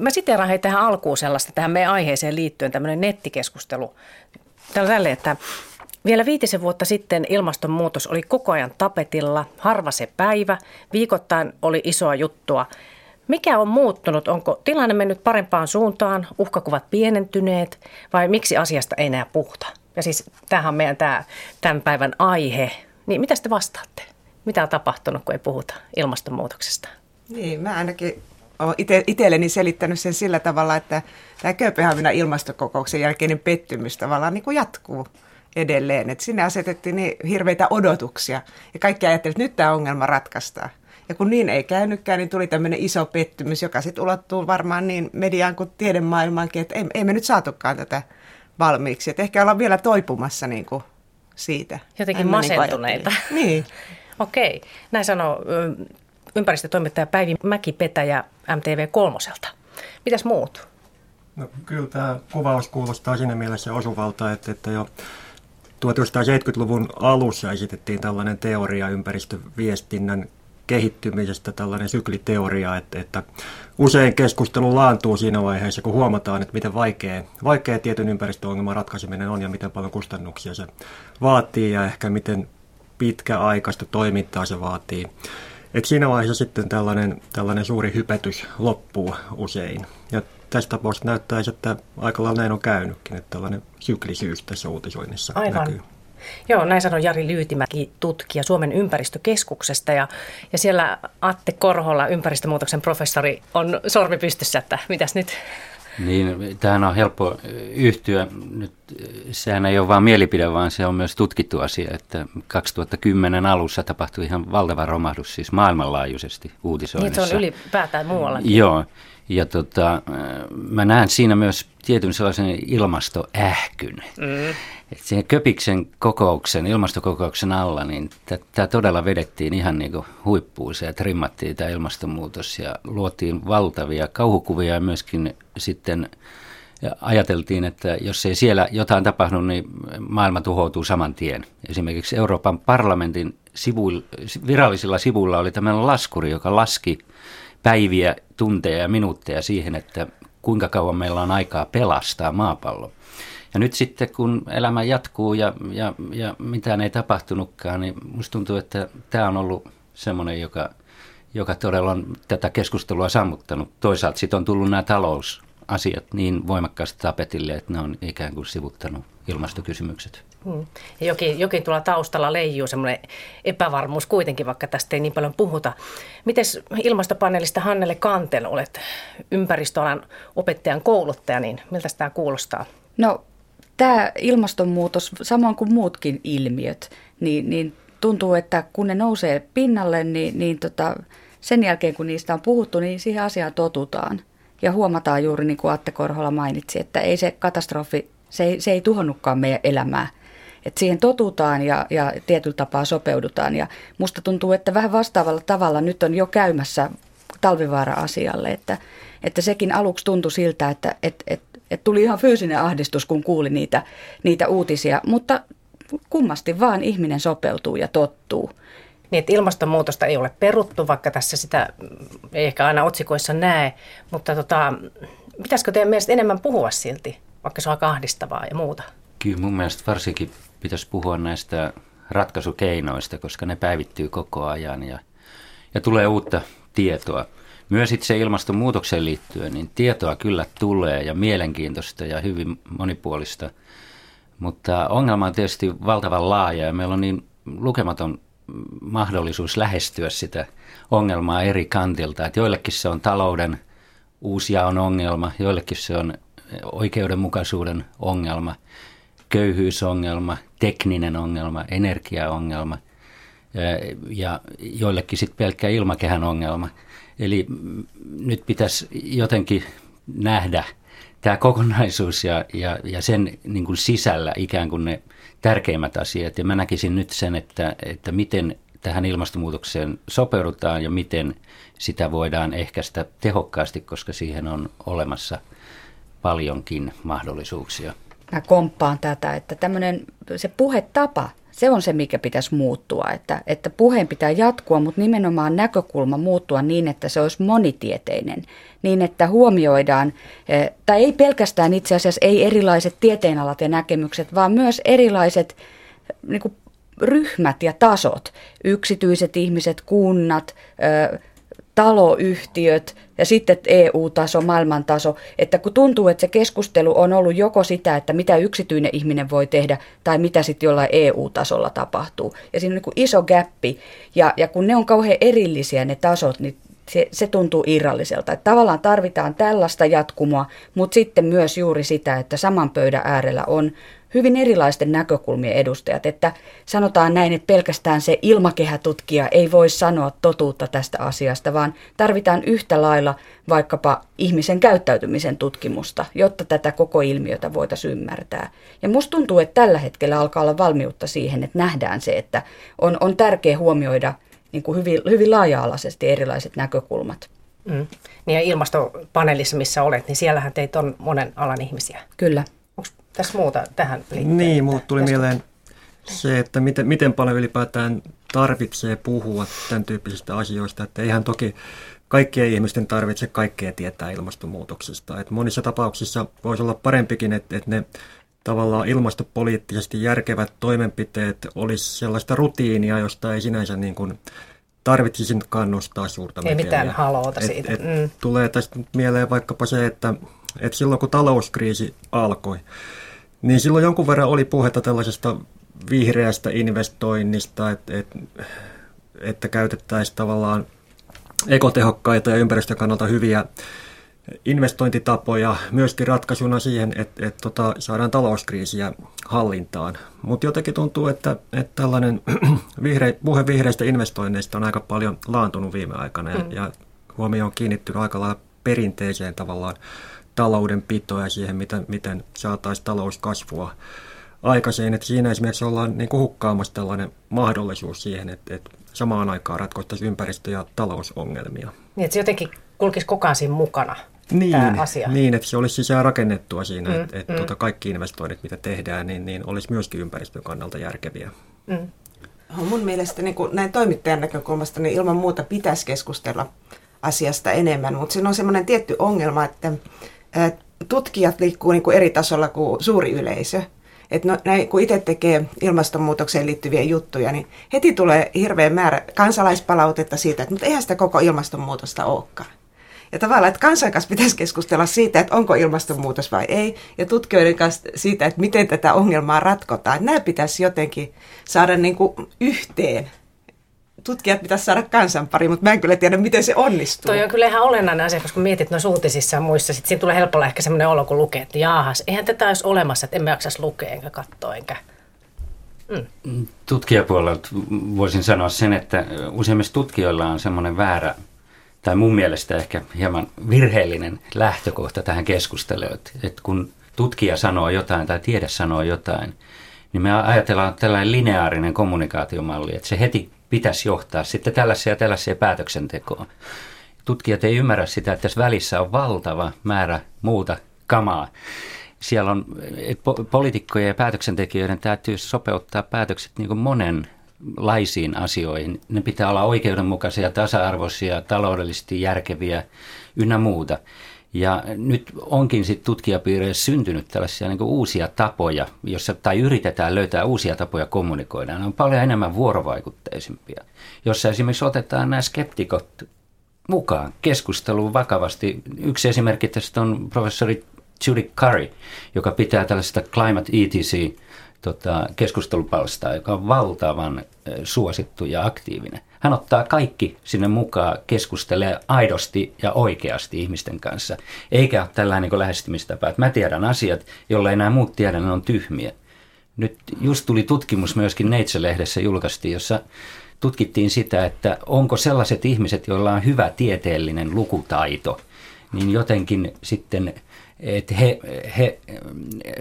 Mä siteeraan hei tähän alkuun sellaista, tähän meidän aiheeseen liittyen tämmöinen nettikeskustelu. Tällä että vielä 5 vuotta sitten ilmastonmuutos oli koko ajan tapetilla, harva se päivä, viikoittain oli isoa juttua. Mikä on muuttunut? Onko tilanne mennyt parempaan suuntaan, uhkakuvat pienentyneet vai miksi asiasta ei enää puhuta? Ja siis tämähän on meidän tämän päivän aihe. Niin mitä te vastaatte? Mitä on tapahtunut, kun ei puhuta ilmastonmuutoksesta? Niin, mä ainakin olen itselleni selittänyt sen sillä tavalla, että tämä Kööpenhaminan ilmastokokouksen jälkeinen pettymys tavallaan niin kuin jatkuu edelleen. Että sinne asetettiin niin hirveitä odotuksia ja kaikki ajattelivat, että nyt tämä ongelma ratkaistaan. Ja kun niin ei käynytkään, niin tuli tämmöinen iso pettymys, joka sitten ulottuu varmaan niin mediaan kuin tiedemaailmaankin, että ei me nyt saatukaan tätä valmiiksi. Että ehkä ollaan vielä toipumassa niin kuin siitä. Jotenkin masentuneita. Niin. Okei. Näin sanoo ympäristötoimittaja Päivi Mäki-Petäjä MTV3. Mitäs muut? No, kyllä tämä kuvaus kuulostaa siinä mielessä osuvalta, että jo 1970-luvun alussa esitettiin tällainen teoria ympäristöviestinnän kehittymisestä, tällainen sykliteoria, että usein keskustelu laantuu siinä vaiheessa, kun huomataan, että miten vaikea tietyn ympäristöongelman ratkaiseminen on ja miten paljon kustannuksia se vaatii ja ehkä miten pitkäaikaista toimintaa se vaatii. Et siinä vaiheessa sitten tällainen suuri hypetys loppuu usein. Ja tässä tapauksessa näyttäisi, että aika lailla näin on käynytkin, että tällainen syklisyys tässä uutisoinnissa aivan näkyy. Joo, näin sanoi Jari Lyytimäki, tutkija Suomen Ympäristökeskuksesta ja siellä Atte Korhola, ympäristömuutoksen professori, on sormi pystyssä, että mitäs nyt? Niin, tähän on helppo yhtyä. Nyt sehän ei ole vain mielipide, vaan se on myös tutkittu asia, että 2010 alussa tapahtui ihan valtava romahdus siis maailmanlaajuisesti uutisoinnissa. Niin, se on ylipäätään muuallakin. Joo, ja mä näen siinä myös tietyn sellaisen ilmastoähkyn. Mm. Et siinä Köpiksen kokouksen, ilmastokokouksen alla, niin tämä todella vedettiin ihan niin kuin huippuun ja trimmattiin tämä ilmastonmuutos ja luotiin valtavia kauhukuvia ja myöskin sitten ajateltiin, että jos ei siellä jotain tapahdu, niin maailma tuhoutuu saman tien. Esimerkiksi Euroopan parlamentin virallisilla sivuilla oli tämmöinen laskuri, joka laski päiviä, tunteja ja minuutteja siihen, että kuinka kauan meillä on aikaa pelastaa maapallo. Ja nyt sitten, kun elämä jatkuu ja mitään ei tapahtunutkaan, niin musta tuntuu, että tämä on ollut semmoinen, joka todella on tätä keskustelua sammuttanut. Toisaalta sitten on tullut nämä talousasiat niin voimakkaasti tapetille, että ne on ikään kuin sivuttanut ilmastokysymykset. Ja jokin tuolla taustalla leijuu semmoinen epävarmuus kuitenkin, vaikka tästä ei niin paljon puhuta. Mites ilmastopaneelista Hannele Kanten, olet ympäristöalan opettajan kouluttaja, niin miltä tämä kuulostaa? No, tämä ilmastonmuutos, samoin kuin muutkin ilmiöt, niin tuntuu, että kun ne nousee pinnalle, niin sen jälkeen kun niistä on puhuttu, niin siihen asiaan totutaan. Ja huomataan juuri niin kuin Atte Korhola mainitsi, että ei se katastrofi, se ei tuhonnutkaan meidän elämää. Että siihen totutaan ja tietyllä tapaa sopeudutaan. Ja musta tuntuu, että vähän vastaavalla tavalla nyt on jo käymässä talvivaara-asialle, että sekin aluksi tuntui siltä, että tuli ihan fyysinen ahdistus, kun kuuli niitä uutisia, mutta kummasti vaan ihminen sopeutuu ja tottuu. Niin, että ilmastonmuutosta ei ole peruttu, vaikka tässä sitä ei ehkä aina otsikoissa näe, mutta pitäisikö teidän mielestä enemmän puhua silti, vaikka se on aika ahdistavaa ja muuta? Kyllä mun mielestä varsinkin pitäisi puhua näistä ratkaisukeinoista, koska ne päivittyy koko ajan ja tulee uutta tietoa. Myös itse ilmastonmuutokseen liittyen, niin tietoa kyllä tulee ja mielenkiintoista ja hyvin monipuolista, mutta ongelma on tietysti valtavan laaja ja meillä on niin lukematon mahdollisuus lähestyä sitä ongelmaa eri kantilta. Että joillekin se on talouden uusjaon ongelma, joillekin se on oikeudenmukaisuuden ongelma, köyhyysongelma, tekninen ongelma, energiaongelma ja joillekin sitten pelkkä ilmakehän ongelma. Eli nyt pitäisi jotenkin nähdä tämä kokonaisuus ja sen niin kuin sisällä ikään kuin ne tärkeimmät asiat. Ja mä näkisin nyt sen, että miten tähän ilmastonmuutokseen sopeudutaan ja miten sitä voidaan ehkäistä tehokkaasti, koska siihen on olemassa paljonkin mahdollisuuksia. Mä komppaan tätä, että tämmöinen se puhetapa, Se on se, mikä pitäisi muuttua, että puheen pitää jatkua, mutta nimenomaan näkökulma muuttua niin, että se olisi monitieteinen, niin että huomioidaan, tai ei pelkästään itse asiassa ei erilaiset tieteenalat ja näkemykset, vaan myös erilaiset niin kuin ryhmät ja tasot, yksityiset ihmiset, kunnat, taloyhtiöt ja sitten EU-taso, maailmantaso, että kun tuntuu, että se keskustelu on ollut joko sitä, että mitä yksityinen ihminen voi tehdä tai mitä sitten jollain EU-tasolla tapahtuu. Ja siinä on niin kuin iso gäppi ja kun ne on kauhean erillisiä ne tasot, niin se tuntuu irralliselta. Että tavallaan tarvitaan tällaista jatkumoa, mutta sitten myös juuri sitä, että saman pöydän äärellä on hyvin erilaisten näkökulmien edustajat, että sanotaan näin, että pelkästään se ilmakehätutkija ei voi sanoa totuutta tästä asiasta, vaan tarvitaan yhtä lailla vaikkapa ihmisen käyttäytymisen tutkimusta, jotta tätä koko ilmiötä voitaisiin ymmärtää. Ja musta tuntuu, että tällä hetkellä alkaa olla valmiutta siihen, että nähdään se, että on tärkeää huomioida niin kuin hyvin, hyvin laaja-alaisesti erilaiset näkökulmat. Mm. Niin ja ilmastopaneelissa, missä olet, niin siellähän teitä on monen alan ihmisiä. Kyllä. Tässä muuta tähän liittyen. Niin, mulle tuli mieleen se, että miten paljon ylipäätään tarvitsee puhua tämän tyyppisistä asioista. Että eihän toki kaikkien ihmisten tarvitse kaikkea tietää ilmastonmuutoksesta. Että monissa tapauksissa voisi olla parempikin, että ne tavallaan ilmastopoliittisesti järkevät toimenpiteet olisi sellaista rutiinia, josta ei sinänsä niin kuin tarvitsisinkaan nostaa suurta meteliä. Ei mitään haloota siitä. Et tulee tästä mieleen vaikkapa se, että silloin kun talouskriisi alkoi, niin silloin jonkun verran oli puhetta tällaisesta vihreästä investoinnista, että käytettäisiin tavallaan ekotehokkaita ja ympäristön kannalta hyviä investointitapoja myöskin ratkaisuna siihen, että saadaan talouskriisiä hallintaan. Mutta jotenkin tuntuu, että tällainen puhe vihreistä investoinneista on aika paljon laantunut viime aikana ja huomio on kiinnittynyt aika lailla perinteiseen tavallaan taloudenpitoa ja siihen, miten saataisiin talouskasvua aikaiseen. Että siinä esimerkiksi ollaan niin kuin hukkaamassa tällainen mahdollisuus siihen, että samaan aikaan ratkoistaisiin ympäristö- ja talousongelmia. Niin, että se jotenkin kulkisi koko ajan siinä mukana, niin, tämä asia. Niin, että se olisi sisään rakennettua siinä, kaikki investoinnit, mitä tehdään, niin olisi myöskin ympäristön kannalta järkeviä. Mm. Mun mielestä niin kuin näin toimittajan näkökulmasta niin ilman muuta pitäisi keskustella asiasta enemmän, mutta siinä on semmoinen tietty ongelma, että tutkijat liikkuu niin kuin eri tasolla kuin suuri yleisö. Kun itse tekee ilmastonmuutokseen liittyviä juttuja, niin heti tulee hirveä määrä kansalaispalautetta siitä, että eihän sitä koko ilmastonmuutosta olekaan. Ja tavallaan, että kansan kanssa pitäisi keskustella siitä, että onko ilmastonmuutos vai ei, ja tutkijoiden kanssa siitä, että miten tätä ongelmaa ratkotaan. Nämä pitäisi jotenkin saada niin kuin yhteen. Tutkijat pitäisi saada kansan pari, mutta mä en kyllä tiedä, miten se onnistuu. Toi on kyllä ihan olennainen asia, koska mietit noissa uutisissa ja muissa, sit siinä tulee helpolla ehkä semmoinen olo, kun lukee, että jaahas, eihän tätä olisi olemassa, että emme jaksaisi lukea enkä katsoa enkä. Mm. Tutkijapuolelta voisin sanoa sen, että useimmissa tutkijoilla on semmoinen väärä, tai mun mielestä ehkä hieman virheellinen lähtökohta tähän keskusteluun, että kun tutkija sanoo jotain tai tiede sanoo jotain, niin me ajatellaan tällainen lineaarinen kommunikaatiomalli, että se heti pitäisi johtaa sitten tällaisia päätöksentekoon. Tutkijat ei ymmärrä sitä, että tässä välissä on valtava määrä muuta kamaa. Siellä on poliitikkojen ja päätöksentekijöiden täytyy sopeuttaa päätökset niin kuin monenlaisiin asioihin. Ne pitää olla oikeudenmukaisia, tasa-arvoisia, taloudellisesti järkeviä ynnä muuta. Ja nyt onkin sitten tutkijapiireissä syntynyt tällaisia niin kuin uusia tapoja, tai yritetään löytää uusia tapoja kommunikoida. Ne on paljon enemmän vuorovaikutteisimpia, jossa esimerkiksi otetaan nämä skeptikot mukaan keskusteluun vakavasti. Yksi esimerkki tästä on professori Judy Curry, joka pitää tällaista Climate ETC keskustelupalstaa, joka on valtavan suosittu ja aktiivinen. Hän ottaa kaikki sinne mukaan, keskustelee aidosti ja oikeasti ihmisten kanssa, eikä ole tällainen niin lähestymistapa, että mä tiedän asiat, jolla ei nämä muut tiedä, ne on tyhmiä. Nyt just tuli tutkimus myöskin Nature-lehdessä julkaistiin, jossa tutkittiin sitä, että onko sellaiset ihmiset, joilla on hyvä tieteellinen lukutaito, niin jotenkin sitten että he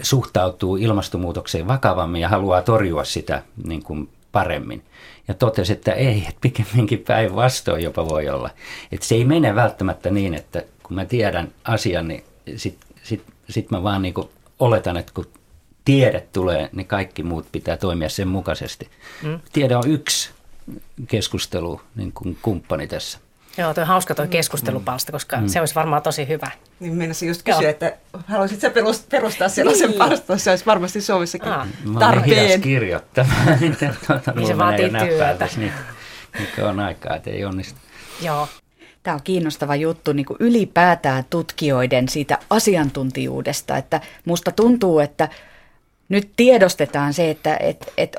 suhtautuu ilmastonmuutokseen vakavammin ja haluaa torjua sitä niin kuin paremmin. Ja totesi, että ei, että pikemminkin päinvastoin jopa voi olla. Että se ei mene välttämättä niin, että kun mä tiedän asian, niin sit mä vaan niin kuin oletan, että kun tiede tulee, niin kaikki muut pitää toimia sen mukaisesti. Mm. Tiede on yksi keskustelu niin kuin kumppani tässä. Joo, tuo on hauska tuo keskustelupalsta, koska se olisi varmaan tosi hyvä. Niin meinasin just kysyä, että haluaisit sä perustaa sellaisen palstan, se olisi varmasti Suomessakin tarpeen. Mä olen hidas kirjoittamaan, niin se vaatii työtä. Niin on aikaa, että ei onnistu. Joo. Tämä on kiinnostava juttu niin kuin ylipäätään tutkijoiden siitä asiantuntijuudesta, että musta tuntuu, että nyt tiedostetaan se, että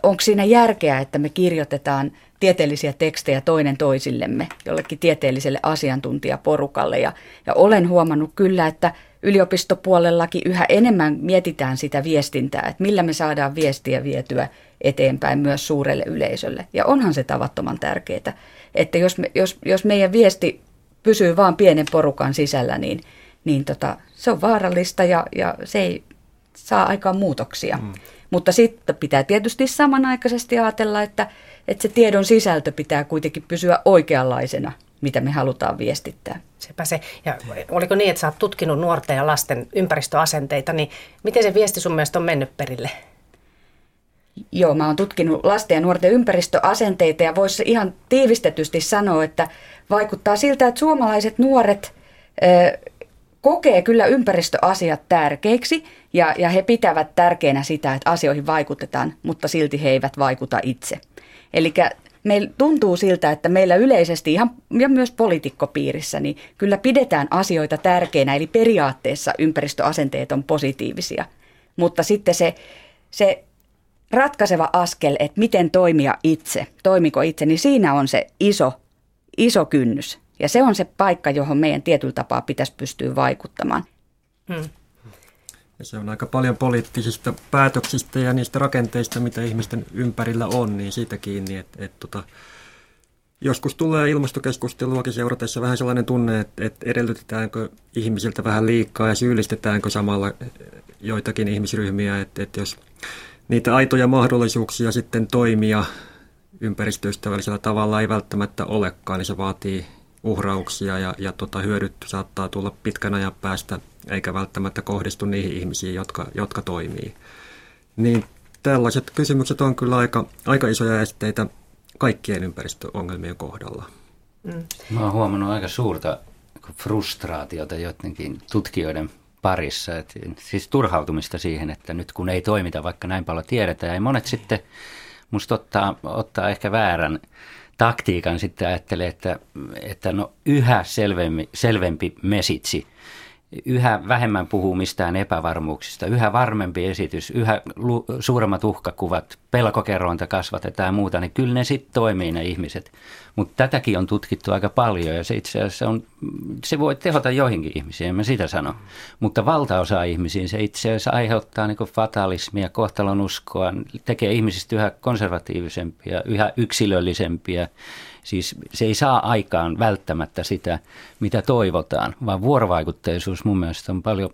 onko siinä järkeä, että me kirjoitetaan tieteellisiä tekstejä toinen toisillemme, jollekin tieteelliselle asiantuntijaporukalle. Ja olen huomannut kyllä, että yliopistopuolellakin yhä enemmän mietitään sitä viestintää, että millä me saadaan viestiä vietyä eteenpäin myös suurelle yleisölle. Ja onhan se tavattoman tärkeää, että jos meidän viesti pysyy vain pienen porukan sisällä, niin se on vaarallista ja se ei saa aikaan muutoksia. Mm. Mutta sitten pitää tietysti samanaikaisesti ajatella, että se tiedon sisältö pitää kuitenkin pysyä oikeanlaisena, mitä me halutaan viestittää. Sepä se. Ja oliko niin, että sä oot tutkinut nuorten ja lasten ympäristöasenteita, niin miten se viesti sun mielestä on mennyt perille? Joo, mä oon tutkinut lasten ja nuorten ympäristöasenteita ja voisi ihan tiivistetysti sanoa, että vaikuttaa siltä, että suomalaiset nuoret kokee kyllä ympäristöasiat tärkeiksi ja he pitävät tärkeänä sitä, että asioihin vaikutetaan, mutta silti he eivät vaikuta itse. Eli meillä tuntuu siltä, että meillä yleisesti ihan, ja myös poliitikkopiirissä niin kyllä pidetään asioita tärkeänä, eli periaatteessa ympäristöasenteet on positiivisia, mutta sitten se ratkaiseva askel, että miten toimia itse, toimiko itse, niin siinä on se iso kynnys. Ja se on se paikka, johon meidän tietyllä tapaa pitäisi pystyä vaikuttamaan. Hmm. Ja se on aika paljon poliittisista päätöksistä ja niistä rakenteista, mitä ihmisten ympärillä on, niin siitä kiinni, että joskus tulee ilmastokeskusteluakin seuratessa vähän sellainen tunne, että edellytetäänkö ihmisiltä vähän liikaa ja syyllistetäänkö samalla joitakin ihmisryhmiä, että jos niitä aitoja mahdollisuuksia sitten toimia ympäristöystävällisellä tavalla ei välttämättä olekaan, niin se vaatii uhrauksia ja hyödyt saattaa tulla pitkän ajan päästä, eikä välttämättä kohdistu niihin ihmisiin, jotka toimii. Niin tällaiset kysymykset on kyllä aika isoja esteitä kaikkien ympäristöongelmien kohdalla. Mä oon huomannut aika suurta frustraatiota joidenkin tutkijoiden parissa, siis turhautumista siihen, että nyt kun ei toimita, vaikka näin paljon tiedetään, ja monet sitten musta ottaa ehkä väärän taktiikan, sitten ajattelee, että no yhä selvempi message, yhä vähemmän puhuu mistään epävarmuuksista, yhä varmempi esitys, yhä suuremmat uhkakuvat, pelkokerrointa kasvatetaan ja muuta, niin kyllä ne sitten toimii ne ihmiset. Mutta tätäkin on tutkittu aika paljon ja se itse asiassa se voi tehota joihinkin ihmisiin, en mä sitä sano. Mutta valtaosa ihmisiin se itse asiassa aiheuttaa niin kuin fatalismia, kohtalonuskoa, tekee ihmisistä yhä konservatiivisempia, yhä yksilöllisempiä. Siis se ei saa aikaan välttämättä sitä, mitä toivotaan, vaan vuorovaikutteisuus mun mielestä on paljon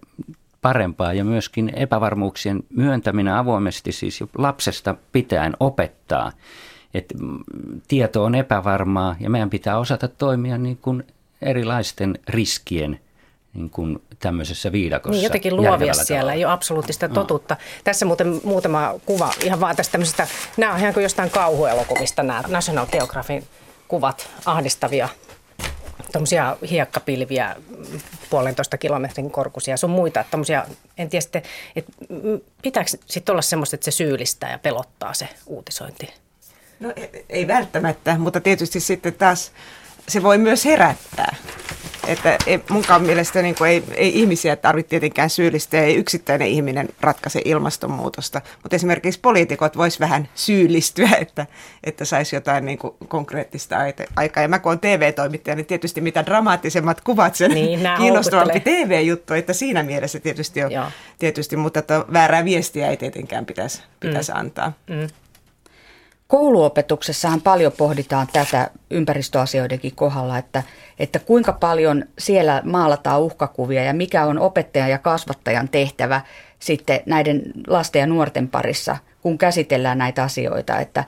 parempaa ja myöskin epävarmuuksien myöntäminen avoimesti, siis jo lapsesta pitäen opettaa, että tieto on epävarmaa ja meidän pitää osata toimia niin kuin erilaisten riskien niin kuin tämmöisessä viidakossa. Niin jotenkin luovia siellä, ei ole absoluuttista totuutta. Tässä muuten muutama kuva ihan vaan tästä tämmöisestä, nämä on ihan kuin jostain kauhuelokuvista nämä National Geographicin kuvat, ahdistavia, tuommoisia hiekkapilviä, 1,5 kilometrin korkuisia, sun muita, tuommoisia, en tiedä sitten, että pitääkö sitten olla semmoista, että se syyllistää ja pelottaa se uutisointi? No ei välttämättä, mutta tietysti sitten taas se voi myös herättää, että munkaan mielestä niin kuin ei ihmisiä tarvitse tietenkään syyllistää, ei yksittäinen ihminen ratkaise ilmastonmuutosta, mutta esimerkiksi poliitikot vois vähän syyllistyä, että saisi jotain niin kuin konkreettista aikaa. Ja mä kun olen TV-toimittaja, niin tietysti mitä dramaattisemmat kuvat sen niin, kiinnostavampi TV-juttu, että siinä mielessä tietysti on, tietysti, mutta väärää viestiä ei tietenkään pitäisi antaa. Mm. Kouluopetuksessahan paljon pohditaan tätä ympäristöasioidenkin kohdalla, että kuinka paljon siellä maalataan uhkakuvia ja mikä on opettajan ja kasvattajan tehtävä sitten näiden lasten ja nuorten parissa, kun käsitellään näitä asioita. Että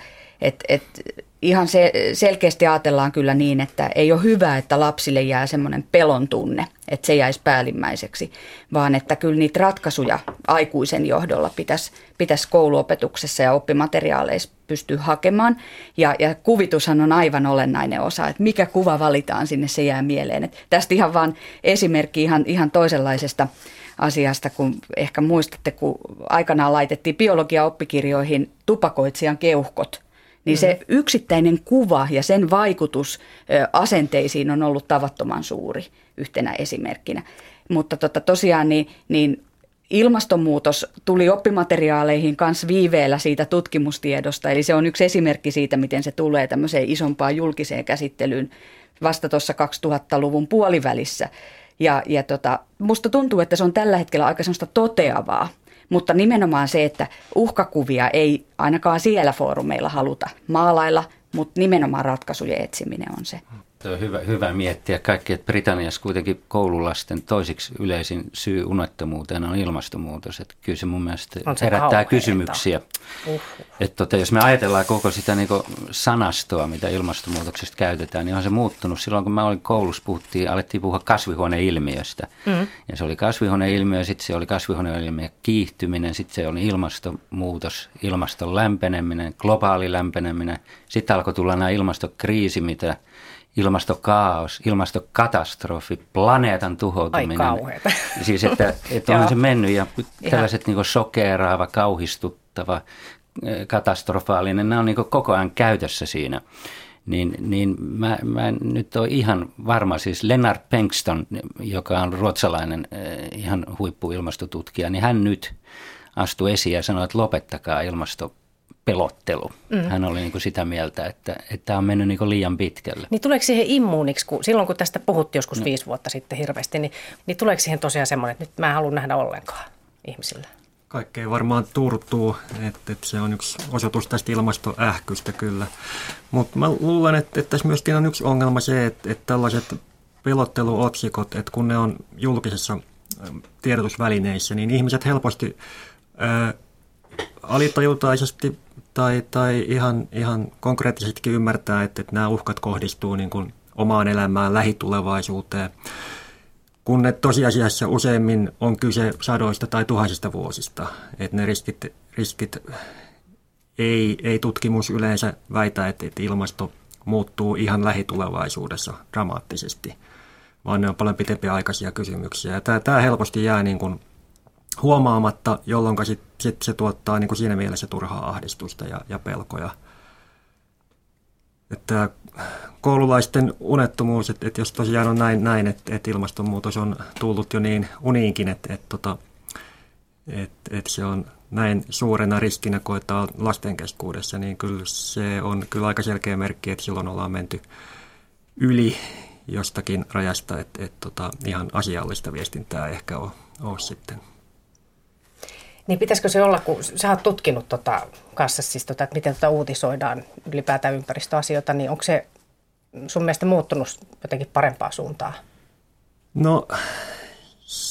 ihan selkeästi ajatellaan kyllä niin, että ei ole hyvä, että lapsille jää semmoinen pelon tunne, että se jäisi päällimmäiseksi, vaan että kyllä niitä ratkaisuja aikuisen johdolla pitäisi kouluopetuksessa ja oppimateriaaleissa pystyä hakemaan. Ja kuvitushan on aivan olennainen osa, että mikä kuva valitaan sinne, se jää mieleen. Et tästä ihan vaan esimerkki ihan toisenlaisesta asiasta, kun ehkä muistatte, kun aikanaan laitettiin biologiaoppikirjoihin tupakoitsijan keuhkot, niin se yksittäinen kuva ja sen vaikutus asenteisiin on ollut tavattoman suuri yhtenä esimerkkinä. Mutta tosiaan niin ilmastonmuutos tuli oppimateriaaleihin kanssa viiveellä siitä tutkimustiedosta, eli se on yksi esimerkki siitä, miten se tulee tämmöiseen isompaan julkiseen käsittelyyn vasta tuossa 2000-luvun puolivälissä. Ja musta tuntuu, että se on tällä hetkellä aika semmoista toteavaa. Mutta nimenomaan se, että uhkakuvia ei ainakaan siellä foorumeilla haluta maalailla, mutta nimenomaan ratkaisujen etsiminen on se. On hyvä miettiä kaikki, että Britanniassa kuitenkin koululasten toisiksi yleisin syy unettomuuteen on ilmastonmuutos. Että kyllä se mun mielestä herättää kysymyksiä. Että jos me ajatellaan koko sitä niin sanastoa, mitä ilmastonmuutoksesta käytetään, niin on se muuttunut. Silloin kun mä olin koulussa, alettiin puhua kasvihuoneilmiöstä. Mm. Ja se oli kasvihuoneilmiö, sitten se oli kasvihuoneilmiö kiihtyminen, sitten se oli ilmastonmuutos, ilmaston lämpeneminen, globaali lämpeneminen. Sitten alkoi tulla nämä ilmastokriisi, mitä... Ilmastokaos, ilmastokatastrofi, planeetan tuhoutuminen. Ai kauheeta. Siis, että onhan se mennyt ja tällaiset niin sokeeraava, kauhistuttava, katastrofaalinen, nämä on niin koko ajan käytössä siinä. Niin mä en nyt ole ihan varma, siis Lennart Bengston, joka on ruotsalainen ihan huippuilmastotutkija, niin hän nyt astui esiin ja sanoi, että lopettakaa ilmastopelottelu. Hän oli niin sitä mieltä, että tämä on mennyt niin liian pitkälle. Niin tuleeko siihen immuuniksi, silloin kun tästä puhuttiin joskus 5 vuotta sitten hirveästi, niin tuleeko siihen tosiaan semmoinen, että nyt mä en halua nähdä ollenkaan ihmisillä? Kaikkea varmaan turtuu, että se on yksi osoitus tästä ilmastoähkystä kyllä. Mutta mä luulen, että tässä myöskin on yksi ongelma se, että tällaiset pelotteluotsikot, että kun ne on julkisessa tiedotusvälineissä, niin ihmiset helposti... alitajutaisesti tai ihan konkreettisestikin ymmärtää, että nämä uhkat kohdistuu niin kuin omaan elämään, lähitulevaisuuteen, kun ne tosiasiassa useimmin on kyse sadoista tai tuhansista vuosista. Että ne riskit ei tutkimus yleensä väitä, että ilmasto muuttuu ihan lähitulevaisuudessa dramaattisesti, vaan ne on paljon pitempiaikaisia kysymyksiä. Ja tämä helposti jää niin kuin huomaamatta, jolloin sit se tuottaa niin kuin siinä mielessä turhaa ahdistusta ja pelkoja. Että koululaisten unettomuus, että jos tosiaan on näin että ilmastonmuutos on tullut jo niin uniinkin, että se on näin suurena riskinä koetaan lasten keskuudessa, niin kyllä se on kyllä aika selkeä merkki, että silloin ollaan menty yli jostakin rajasta, että ihan asiallista viestintää ehkä ole sitten. Niin pitäisikö se olla, kun sä oot tutkinut kanssa, siis että miten uutisoidaan ylipäätään ympäristöasioita, niin onko se sun mielestä muuttunut jotenkin parempaa suuntaa? No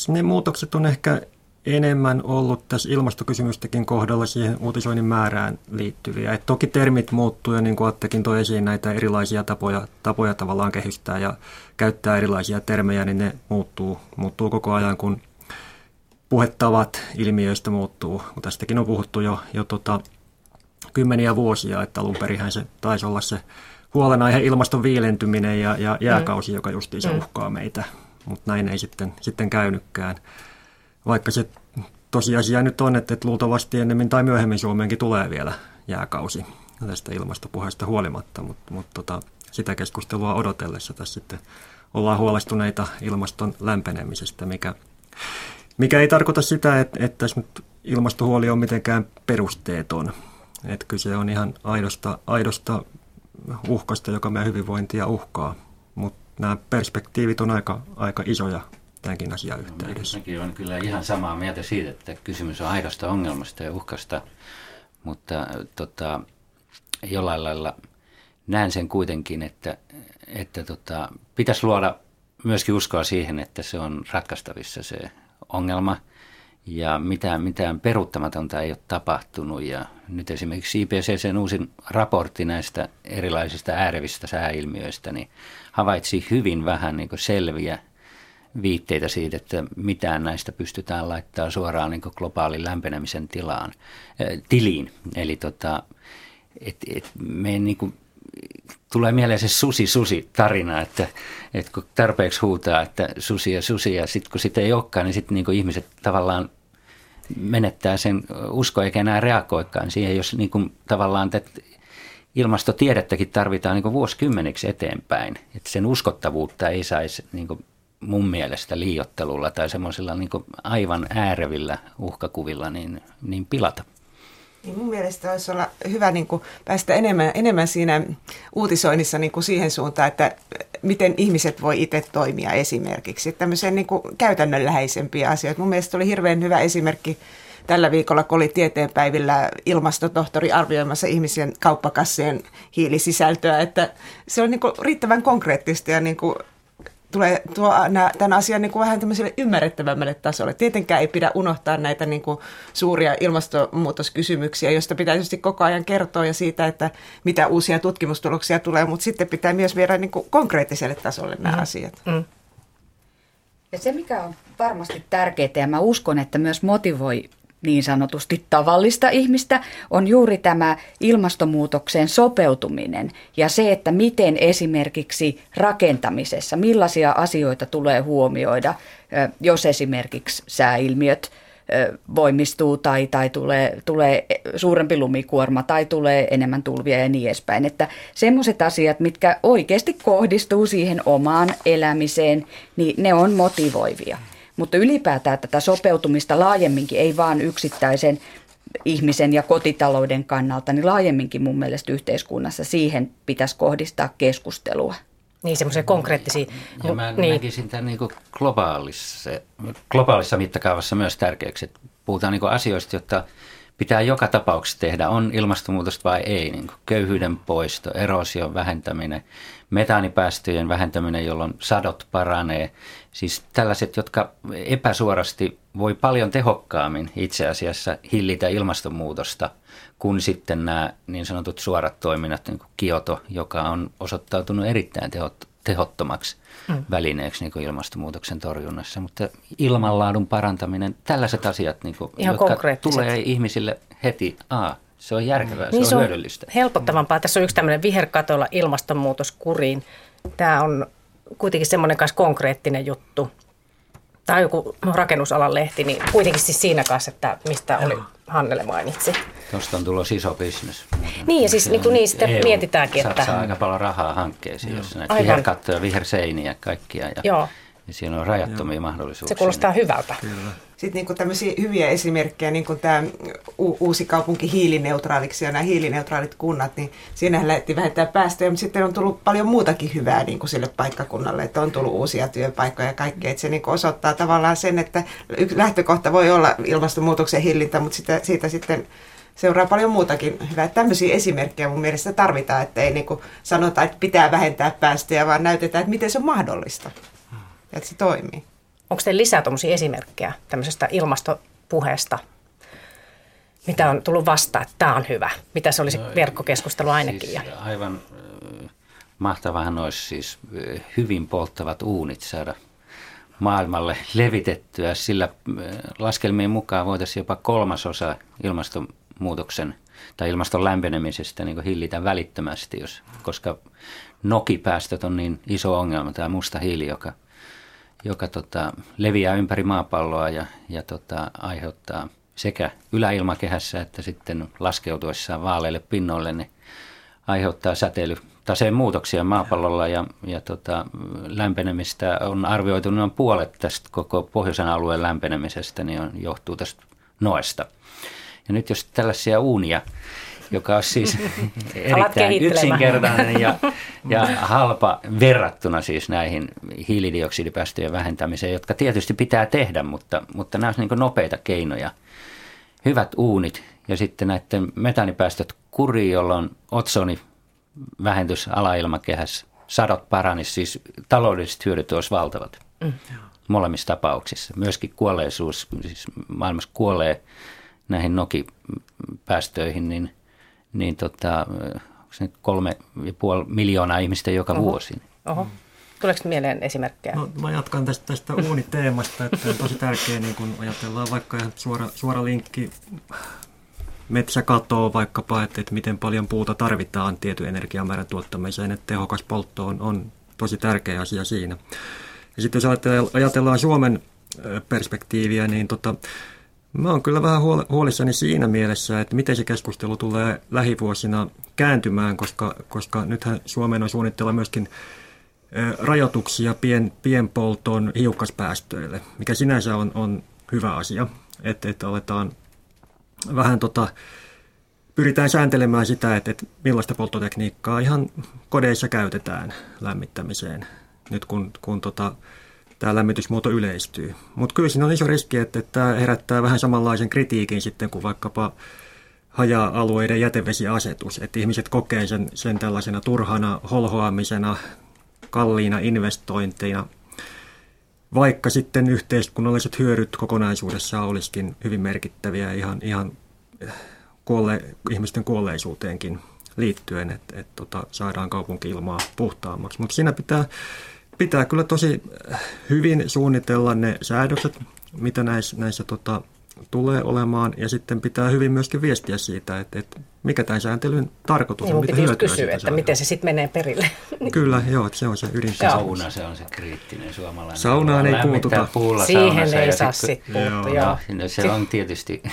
ne muutokset on ehkä enemmän ollut tässä ilmastokysymystäkin kohdalla siihen uutisoinnin määrään liittyviä. Et toki termit muuttuu ja niin kuin Attekin toi esiin näitä erilaisia tapoja tavallaan kehystää ja käyttää erilaisia termejä, niin ne muuttuu koko ajan, kun puhetavat ilmiöistä muuttuu, mutta tästäkin on puhuttu jo kymmeniä vuosia, että alun perinhän se taisi olla se huolenaihe ilmaston viilentyminen ja jääkausi, joka justiinsa uhkaa meitä, mutta näin ei sitten käynytkään. Vaikka se tosiasia nyt on, että luultavasti ennemmin tai myöhemmin Suomeenkin tulee vielä jääkausi tästä ilmastopuheesta huolimatta, mutta sitä keskustelua odotellessa tässä sitten ollaan huolestuneita ilmaston lämpenemisestä, mikä ei tarkoita sitä, että tässä nyt ilmastohuoli on mitenkään perusteeton. Että kyse on ihan aidosta uhkasta, joka meidän hyvinvointia uhkaa. Mutta nämä perspektiivit on aika isoja tämänkin asian yhteydessä. Mäkin olen kyllä ihan samaa mieltä siitä, että kysymys on aidosta ongelmasta ja uhkasta. Mutta jollain lailla näen sen kuitenkin, että pitäisi luoda myöskin uskoa siihen, että se on ratkaistavissa se ongelma ja mitään peruuttamatonta ei ole tapahtunut. Ja nyt esimerkiksi IPCC:n uusin raportti näistä erilaisista äärevistä sääilmiöistä niin havaitsi hyvin vähän niin kuin selviä viitteitä siitä, että mitään näistä pystytään laittamaan suoraan niin kuin globaalin lämpenemisen tiliin. Eli me niin kuin tulee mieleen se susi-susi-tarina, että kun tarpeeksi huutaa, että susi, ja sitten kun sitä ei olekaan, niin sitten niin kuin ihmiset tavallaan menettää sen usko eikä enää reagoikaan siihen, jos niin kuin tavallaan ilmastotiedettäkin tarvitaan niin kuin vuosikymmeniksi eteenpäin. Että sen uskottavuutta ei saisi niin kuin mun mielestä liioittelulla tai semmoisilla niin kuin aivan äärevillä uhkakuvilla niin pilata. Niin mun mielestä olisi olla hyvä niin kuin päästä enemmän siinä uutisoinnissa niin kuin siihen suuntaan, että miten ihmiset voi itse toimia esimerkiksi. Tämmöisen niin kuin käytännönläheisempiä asioita. Mun mielestä oli hirveän hyvä esimerkki tällä viikolla, kun oli tieteenpäivillä ilmastotohtori arvioimassa ihmisen kauppakassien hiilisisältöä, että se on niin kuin riittävän konkreettista ja niin kuin tuo tämän asian niin kuin vähän tämmöiselle ymmärrettävämmälle tasolle. Tietenkään ei pidä unohtaa näitä niin kuin suuria ilmastonmuutoskysymyksiä, joista pitää tietysti koko ajan kertoa ja siitä, että mitä uusia tutkimustuloksia tulee, mutta sitten pitää myös viedä niin kuin konkreettiselle tasolle nämä asiat. Mm. Ja se, mikä on varmasti tärkeää, ja mä uskon, että myös motivoi niin sanotusti tavallista ihmistä, on juuri tämä ilmastonmuutokseen sopeutuminen ja se, että miten esimerkiksi rakentamisessa, millaisia asioita tulee huomioida, jos esimerkiksi sääilmiöt voimistuu tai tulee suurempi lumikuorma tai tulee enemmän tulvia ja niin edespäin. Että semmoiset asiat, mitkä oikeasti kohdistuu siihen omaan elämiseen, niin ne on motivoivia. Mutta ylipäätään tätä sopeutumista laajemminkin, ei vaan yksittäisen ihmisen ja kotitalouden kannalta, niin laajemminkin mun mielestä yhteiskunnassa siihen pitäisi kohdistaa keskustelua. Niin, semmoisia konkreettisia. Ja mä näkisin tämän niin kuin globaalissa mittakaavassa myös tärkeäksi, että puhutaan niin kuin asioista, jotta pitää joka tapauksessa tehdä, on ilmastonmuutosta vai ei, niin kuin köyhyyden poisto, eroosion vähentäminen, metaanipäästöjen vähentäminen, jolloin sadot paranee. Siis tällaiset, jotka epäsuorasti voi paljon tehokkaammin itse asiassa hillitä ilmastonmuutosta kuin sitten nämä niin sanotut suorat toiminnat, niin kuin Kioto, joka on osoittautunut erittäin tehottomaksi välineeksi niin kuin ilmastonmuutoksen torjunnassa. Mutta ilmanlaadun parantaminen, tällaiset asiat, niin kuin, jotka tulee ihmisille heti se on järkevää, niin se on hyödyllistä. Helpottavampaa. Tässä on yksi tämmöinen viherkatolla ilmastonmuutos kuriin. Tämä on kuitenkin semmoinen kanssa konkreettinen juttu. Tai joku rakennusalan lehti, niin kuitenkin siis siinä kanssa, että mistä oli Hannele mainitsi. Tuosta on tullut iso bisnes. Niin, ja siis niin sitä mietitäänkin, että satsaa aika paljon rahaa hankkeisiin, jossa näitä viherkattoja, viherseiniä, kaikkia. Ja siinä on rajattomia mahdollisuuksia. Se kuulostaa hyvältä. Kyllä. Sitten niin kuin tämmöisiä hyviä esimerkkejä, niin kuin tämä uusi kaupunki hiilineutraaliksi ja nämä hiilineutraalit kunnat, niin siinähän lähti vähentää päästöjä, mutta sitten on tullut paljon muutakin hyvää niin kuin sille paikkakunnalle, että on tullut uusia työpaikkoja ja kaikkea. Että se niin kuin osoittaa tavallaan sen, että lähtökohta voi olla ilmastonmuutoksen hillintä, mutta siitä sitten seuraa paljon muutakin hyvää. Tämmöisiä esimerkkejä mun mielestä tarvitaan, että ei niin kuin sanota, että pitää vähentää päästöjä, vaan näytetään, että miten se on mahdollista. Että se toimii. Onko teillä lisää tuommoisia esimerkkejä tämmöisestä ilmastopuheesta, mitä on tullut vastaan, että tämä on hyvä? Mitä se olisi verkkokeskustelu ainakin? Siis aivan mahtavahan olisi siis hyvin polttavat uunit saada maailmalle levitettyä. Sillä laskelmien mukaan voitaisiin jopa 1/3 ilmastonmuutoksen tai ilmaston lämpenemisestä niin kuin hillitä välittömästi, koska nokipäästöt on niin iso ongelma, tämä musta hiili, joka leviää ympäri maapalloa ja aiheuttaa sekä yläilmakehässä että sitten laskeutuessaan vaaleille pinnoille, niin aiheuttaa säteilytaseen muutoksia maapallolla ja lämpenemistä on arvioitu noin puolet tästä koko pohjoisen alueen lämpenemisestä, niin johtuu tästä noesta. Ja nyt jos tällaisia uunia, joka on siis erittäin yksinkertainen ja halpa verrattuna siis näihin hiilidioksidipäästöjen vähentämiseen, jotka tietysti pitää tehdä, mutta nämä on niin nopeita keinoja. Hyvät uunit ja sitten näiden metaanipäästöt kuriin, jolloin otsoni vähentys alailmakehässä, sadot paranis, siis taloudelliset hyödyt olisi valtavat. Mm. molemmissa tapauksissa. Myöskin kuolleisuus, siis maailmassa kuolee näihin nokipäästöihin, niin onko se nyt 3,5 miljoonaa ihmistä joka vuosi? Oho. Tuleeko mieleen esimerkkejä? No, mä jatkan tästä uuniteemasta, että on tosi tärkeää, niin kun ajatellaan vaikka suora linkki metsäkatoa vaikkapa, että miten paljon puuta tarvitaan tietyn energiamäärän tuottamiseen, että tehokas poltto on tosi tärkeä asia siinä. Ja sitten jos ajatellaan Suomen perspektiiviä, niin mä oon kyllä vähän huolissani siinä mielessä, että miten se keskustelu tulee lähivuosina kääntymään, koska nythän Suomeen on suunnitteilla myöskin rajoituksia pienpolton hiukkaspäästöille, mikä sinänsä on hyvä asia, että aletaan vähän pyritään sääntelemään sitä, että millaista polttotekniikkaa ihan kodeissa käytetään lämmittämiseen, nyt kun tämä lämmitysmuoto yleistyy. Mutta kyllä siinä on iso riski, että tämä herättää vähän samanlaisen kritiikin sitten kuin vaikkapa haja-alueiden jätevesiasetus, että ihmiset kokee sen tällaisena turhana holhoamisena, kalliina investointeina, vaikka sitten yhteiskunnalliset hyödyt kokonaisuudessaan olisikin hyvin merkittäviä ihan ihmisten kuolleisuuteenkin liittyen, että saadaan kaupunki-ilmaa puhtaammaksi. Mutta siinä pitää kyllä tosi hyvin suunnitella ne säädökset, mitä näissä tulee olemaan, ja sitten pitää hyvin myöskin viestiä siitä, että mikä tämän sääntelyn tarkoitus on, mitä hyötyä kysyä, että saadaan. Miten se sitten menee perille. Kyllä, joo, se on se ydinkysymys. Sauna, se on se kriittinen suomalainen. Saunaan ei puututa. Siihen ei saa sitten puuttua. Se on tietysti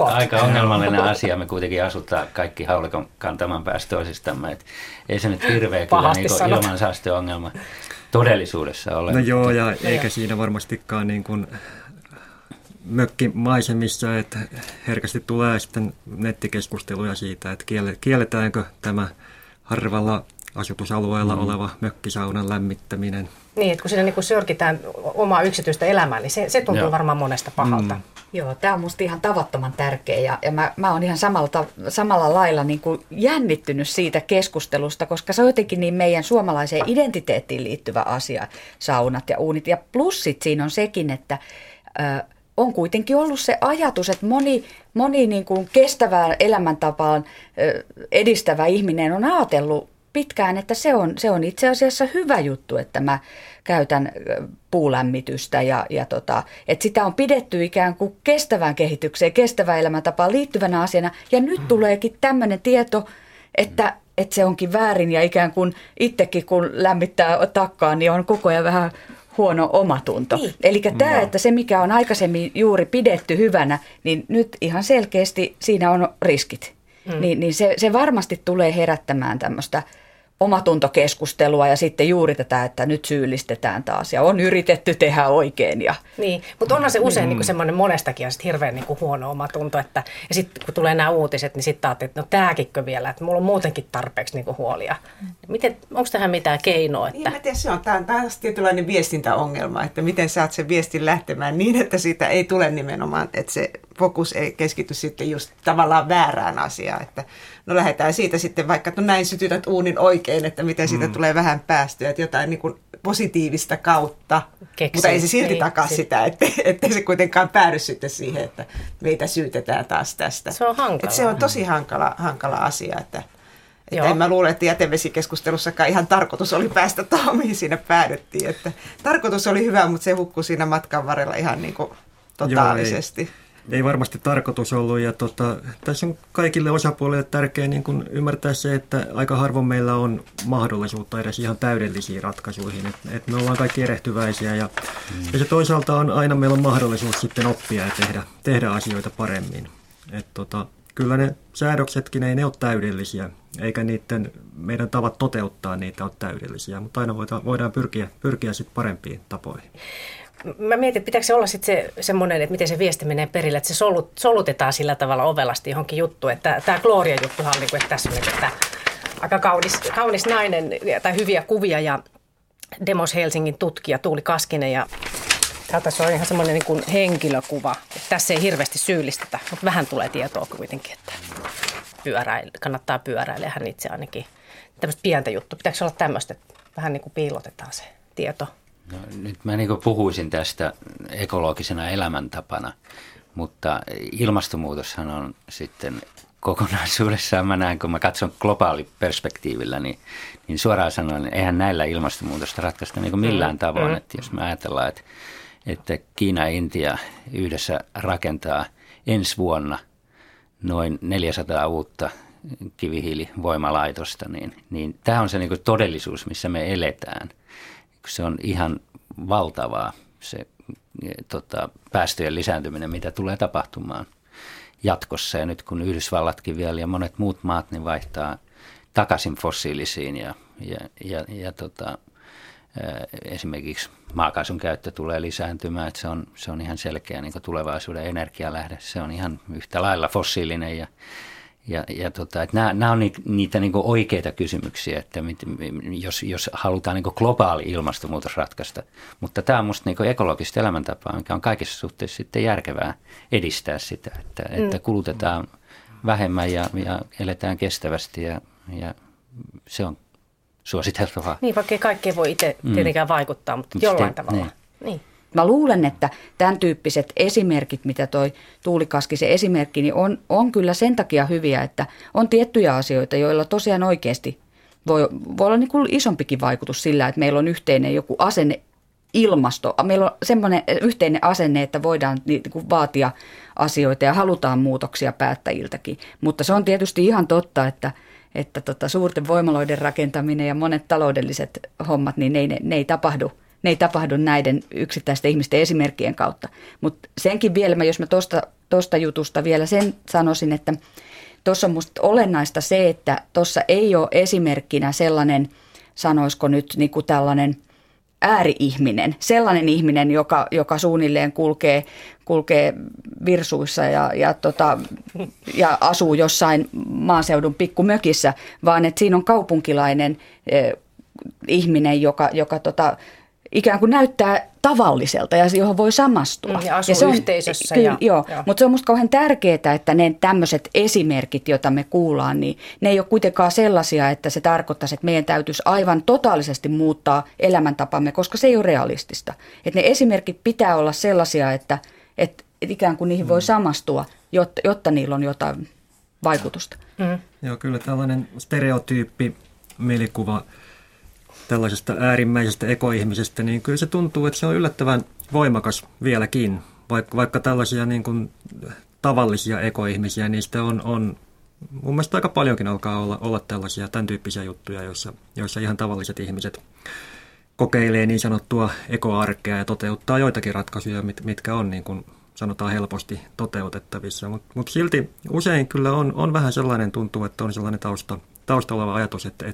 aika ongelmallinen asia. Me kuitenkin asutaan kaikki haulikantaman päässä toisistamme. Et ei se nyt hirveä kyllä niin ilman saasteongelma todellisuudessa ole. No joo, ja eikä siinä varmastikaan niin kuin mökkimaisemissa, että herkästi tulee sitten nettikeskusteluja siitä, että kielletäänkö tämä harvalla asutusalueella oleva mökkisaunan lämmittäminen. Niin, että kun siinä niin kun sörkitään omaa yksityistä elämää, niin se tuntuu varmaan monesta pahalta. Joo, tämä on musta ihan tavattoman tärkeä ja mä oon ihan samalla lailla niin kuin jännittynyt siitä keskustelusta, koska se on jotenkin niin meidän suomalaiseen identiteettiin liittyvä asia, saunat ja uunit. Ja plussit siinä on sekin, että on kuitenkin ollut se ajatus, että moni niin kuin kestävään elämäntapaan edistävä ihminen on ajatellut pitkään, että se on itse asiassa hyvä juttu, että mä käytän puulämmitystä ja että sitä on pidetty ikään kuin kestävään kehitykseen, kestävään elämäntapaan liittyvänä asiana. Ja nyt tuleekin tämmöinen tieto, että se onkin väärin ja ikään kuin itsekin kun lämmittää takkaa, niin on koko ajan vähän huono omatunto. Niin. Eli tämä, että se mikä on aikaisemmin juuri pidetty hyvänä, niin nyt ihan selkeästi siinä on riskit. Niin se varmasti tulee herättämään tämmöistä omatuntokeskustelua ja sitten juuri tätä, että nyt syyllistetään taas ja on yritetty tehdä oikein. Niin, mutta onhan se usein niin semmoinen monestakin ja sitten hirveän niin kuin huono omatunto, että ja sitten kun tulee nämä uutiset, niin sitten ajattelee, että no tääkinkö vielä, että mulla on muutenkin tarpeeksi niin kuin huolia. Onko tähän mitään keinoa? Että niin, mä tiedän, se on taas tietynlainen viestintäongelma, että miten saat sen viestin lähtemään niin, että siitä ei tule nimenomaan, että se fokus ei keskity sitten just tavallaan väärään asiaan, että no lähdetään siitä sitten vaikka, että no näin sytytät uunin oikein, että miten siitä tulee vähän päästöä, että jotain niin kuin positiivista kautta, mutta ei se silti takaa sitä, ettei se kuitenkaan päädy sitten siihen, että meitä syytetään taas tästä. Se on hankala. Että se on tosi hankala asia, että en mä luule, että jätevesikeskustelussakaan ihan tarkoitus oli päästä tuohon, mihin siinä päädyttiin, että tarkoitus oli hyvä, mutta se hukkui siinä matkan varrella ihan niin kuin totaalisesti. Joo, ei varmasti tarkoitus ollut ja tässä on kaikille osapuolille tärkeää niin kun ymmärtää se, että aika harvoin meillä on mahdollisuutta edes ihan täydellisiin ratkaisuihin. Et me ollaan kaikki erehtyväisiä ja se toisaalta on aina meillä on mahdollisuus sitten oppia ja tehdä asioita paremmin. Kyllä ne säädöksetkin ei ne ole täydellisiä eikä niiden meidän tavat toteuttaa niitä ole täydellisiä, mutta aina voidaan pyrkiä sitten parempiin tapoihin. Mä mietin, että pitääkö se olla sitten se semmoinen, että miten se viesti menee perille, että se solutetaan sillä tavalla ovelasti johonkin juttuun, että tämä Gloria-juttuhan, että tässä on että aika kaunis nainen tai hyviä kuvia ja Demos Helsingin tutkija Tuuli Kaskinen ja tässä on ihan semmoinen niin kuin henkilökuva, että tässä ei hirveästi syyllistetä, mutta vähän tulee tietoa kuitenkin, että kannattaa pyöräillä hän itse ainakin tämmöistä pientä juttua. Pitääkö olla tämmöistä, että vähän niin kuin piilotetaan se tieto? No, nyt mä niin puhuisin tästä ekologisena elämäntapana, mutta ilmastonmuutoshan on sitten kokonaisuudessaan, mä näen, kun mä katson globaaliperspektiivillä, niin suoraan sanoen, eihän näillä ilmastonmuutosta ratkaista niin millään tavoin. Että jos me ajatellaan, että Kiina ja Intia yhdessä rakentaa ensi vuonna noin 400 uutta kivihiilivoimalaitosta, niin tämä on se niin todellisuus, missä me eletään. Se on ihan valtavaa se päästöjen lisääntyminen, mitä tulee tapahtumaan jatkossa. Ja nyt kun Yhdysvallatkin vielä ja monet muut maat niin vaihtaa takaisin fossiilisiin ja esimerkiksi maakaasun käyttö tulee lisääntymään. Että se on ihan selkeä niin tulevaisuuden energialähde. Se on ihan yhtä lailla fossiilinen että nämä on niitä niin kuin oikeita kysymyksiä, että jos halutaan niin kuin globaali ilmastonmuutos ratkaista. Mutta tämä on musta niin kuin ekologista elämäntapaa, mikä on kaikissa suhteessa sitten järkevää edistää sitä, että kulutetaan vähemmän ja eletään kestävästi ja se on suositeltavaa. Niin, vaikka kaikkea voi itse tietenkään vaikuttaa, mutta jollain tavalla. Niin. Mä luulen, että tämän tyyppiset esimerkit, mitä toi Tuuli Kaskisen esimerkki, niin on kyllä sen takia hyviä, että on tiettyjä asioita, joilla tosiaan oikeasti voi olla niin kuin isompikin vaikutus sillä, että meillä on yhteinen joku asenne ilmasto. Meillä on semmoinen yhteinen asenne, että voidaan niin kuin vaatia asioita ja halutaan muutoksia päättäjiltäkin. Mutta se on tietysti ihan totta, että suurten voimaloiden rakentaminen ja monet taloudelliset hommat, niin ne ei tapahdu näiden yksittäisten ihmisten esimerkkien kautta. Mutta senkin vielä, jos mä tuosta jutusta vielä sen sanoisin, että tuossa on musta olennaista se, että tuossa ei ole esimerkkinä sellainen, sanoisiko nyt niinku tällainen ääri-ihminen, sellainen ihminen, joka suunnilleen kulkee virsuissa ja asuu jossain maaseudun pikkumökissä, vaan että siinä on kaupunkilainen ihminen, joka ikään kuin näyttää tavalliselta ja johon voi samastua. Ja asuu ja yhteisössä. Kyllä, joo. Mutta se on musta kauhean tärkeää, että ne tämmöiset esimerkit, joita me kuullaan, niin ne ei ole kuitenkaan sellaisia, että se tarkoittaisi, että meidän täytyisi aivan totaalisesti muuttaa elämäntapamme, koska se ei ole realistista. Että ne esimerkit pitää olla sellaisia, että ikään kuin niihin voi samastua, jotta niillä on jotain vaikutusta. Joo, kyllä tällainen stereotyyppi, mielikuva tällaisesta äärimmäisestä ekoihmisestä, niin kyllä se tuntuu, että se on yllättävän voimakas vieläkin. Vaikka tällaisia niin kuin tavallisia ekoihmisiä, niin sitä on mun mielestä aika paljonkin alkaa olla tällaisia tämän tyyppisiä juttuja, joissa ihan tavalliset ihmiset kokeilee niin sanottua ekoarkea ja toteuttaa joitakin ratkaisuja, mitkä on niin kuin sanotaan helposti toteutettavissa. Mutta silti usein kyllä on vähän sellainen tuntuu, että on sellainen taustalla oleva ajatus, että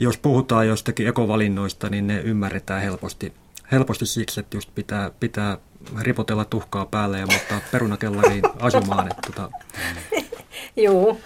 jos puhutaan jostakin ekovalinnoista, niin ne ymmärretään helposti siksi, että just pitää ripotella tuhkaa päälle ja muuttaa perunakellariin asumaan. Joo.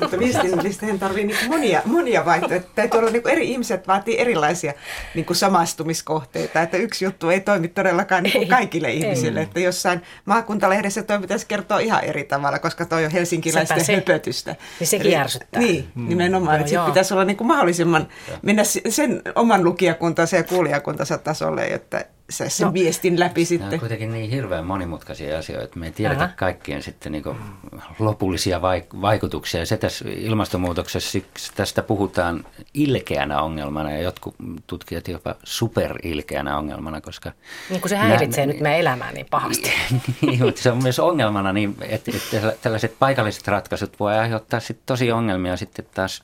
Mutta viestinnällistähän tarvii niin monia vaihtoehtoja. Täytyy olla niin eri ihmiset vaatii erilaisia niin samastumiskohteita. Että yksi juttu ei toimi todellakaan niin kaikille ihmisille. Että jossain maakuntalehdessä toi pitäisi kertoa ihan eri tavalla, koska toi on helsinkiläisten höpötystä. Ja sekin järsyttää. Niin, nimenomaan. Joo, että pitäisi olla niin mahdollisimman mennä sen oman lukijakuntansa ja kuulijakuntansa tasolle, että se viestin läpi sitten. Nämä on kuitenkin niin hirveän monimutkaisia asioita, että me ei tiedetä kaikkien sitten niin kuin lopullisia vaikutuksia. Ja se tässä ilmastonmuutoksessa tästä puhutaan ilkeänä ongelmana ja jotkut tutkijat jopa superilkeänä ongelmana, koska niin kuin se häiritsee nyt meidän elämää niin pahasti. Niin, mutta se on myös ongelmana, niin, että tällaiset paikalliset ratkaisut voi aiheuttaa sitten tosi ongelmia sitten taas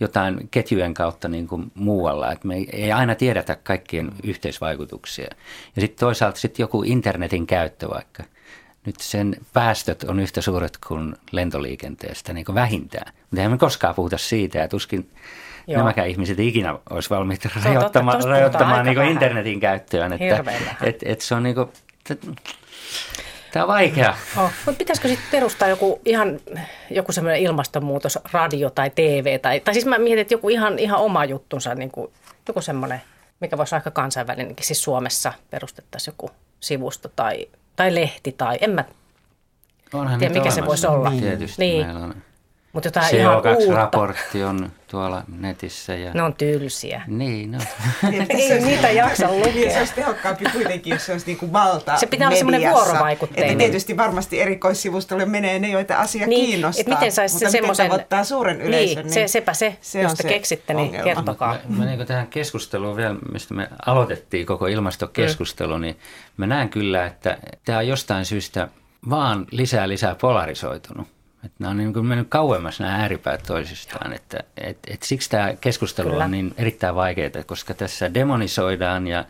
jotain ketjujen kautta niin kuin muualla, että me ei aina tiedetä kaikkien yhteisvaikutuksia. Ja sitten toisaalta sitten joku internetin käyttö vaikka. Nyt sen päästöt on yhtä suuret kuin lentoliikenteestä niin kuin vähintään. Mutta emme koskaan puhuta siitä, että tuskin nämäkään ihmiset ikinä olisi valmiita rajoittamaan niin kuin internetin käyttöön. Että se on niin kuin, tämä on vaikea. Mutta pitäisikö sitten perustaa joku semmoinen ilmastonmuutosradio tai TV? Tai siis mä mietin, että joku ihan oma juttunsa, niin kuin, joku semmoinen, mikä voisi aika kansainvälinenkin, siis Suomessa perustettaisiin joku sivusto tai lehti tai en mä tiedä, mikä se voisi olla. Tietysti niin. Meillä on Mutta jotain ihan uutta. CO2-raportti on tuolla netissä. Ja... Ne on tylsiä. Niin, no. Ei niitä jaksa lukea. Se olisi tehokkaampi kuitenkin, jos se olisi niin kuin valta-mediassa. Se pitää olla semmoinen vuorovaikutteinen. Että tietysti varmasti erikoissivustolle menee ne, joita asia kiinnostaa. Et miten saisi mutta semmoisen... miten tavoittaa suuren yleisön. Niin, sepä se josta keksitte, niin kertokaa. Mä niin tähän keskusteluun vielä, mistä me aloitettiin koko ilmastokeskustelu, niin mä näen kyllä, että tämä on jostain syystä vaan lisää polarisoitunut. Että nämä on niin kuin mennyt kauemmas nämä ääripäät toisistaan, että et siksi tämä keskustelu on niin erittäin vaikeaa, koska tässä demonisoidaan ja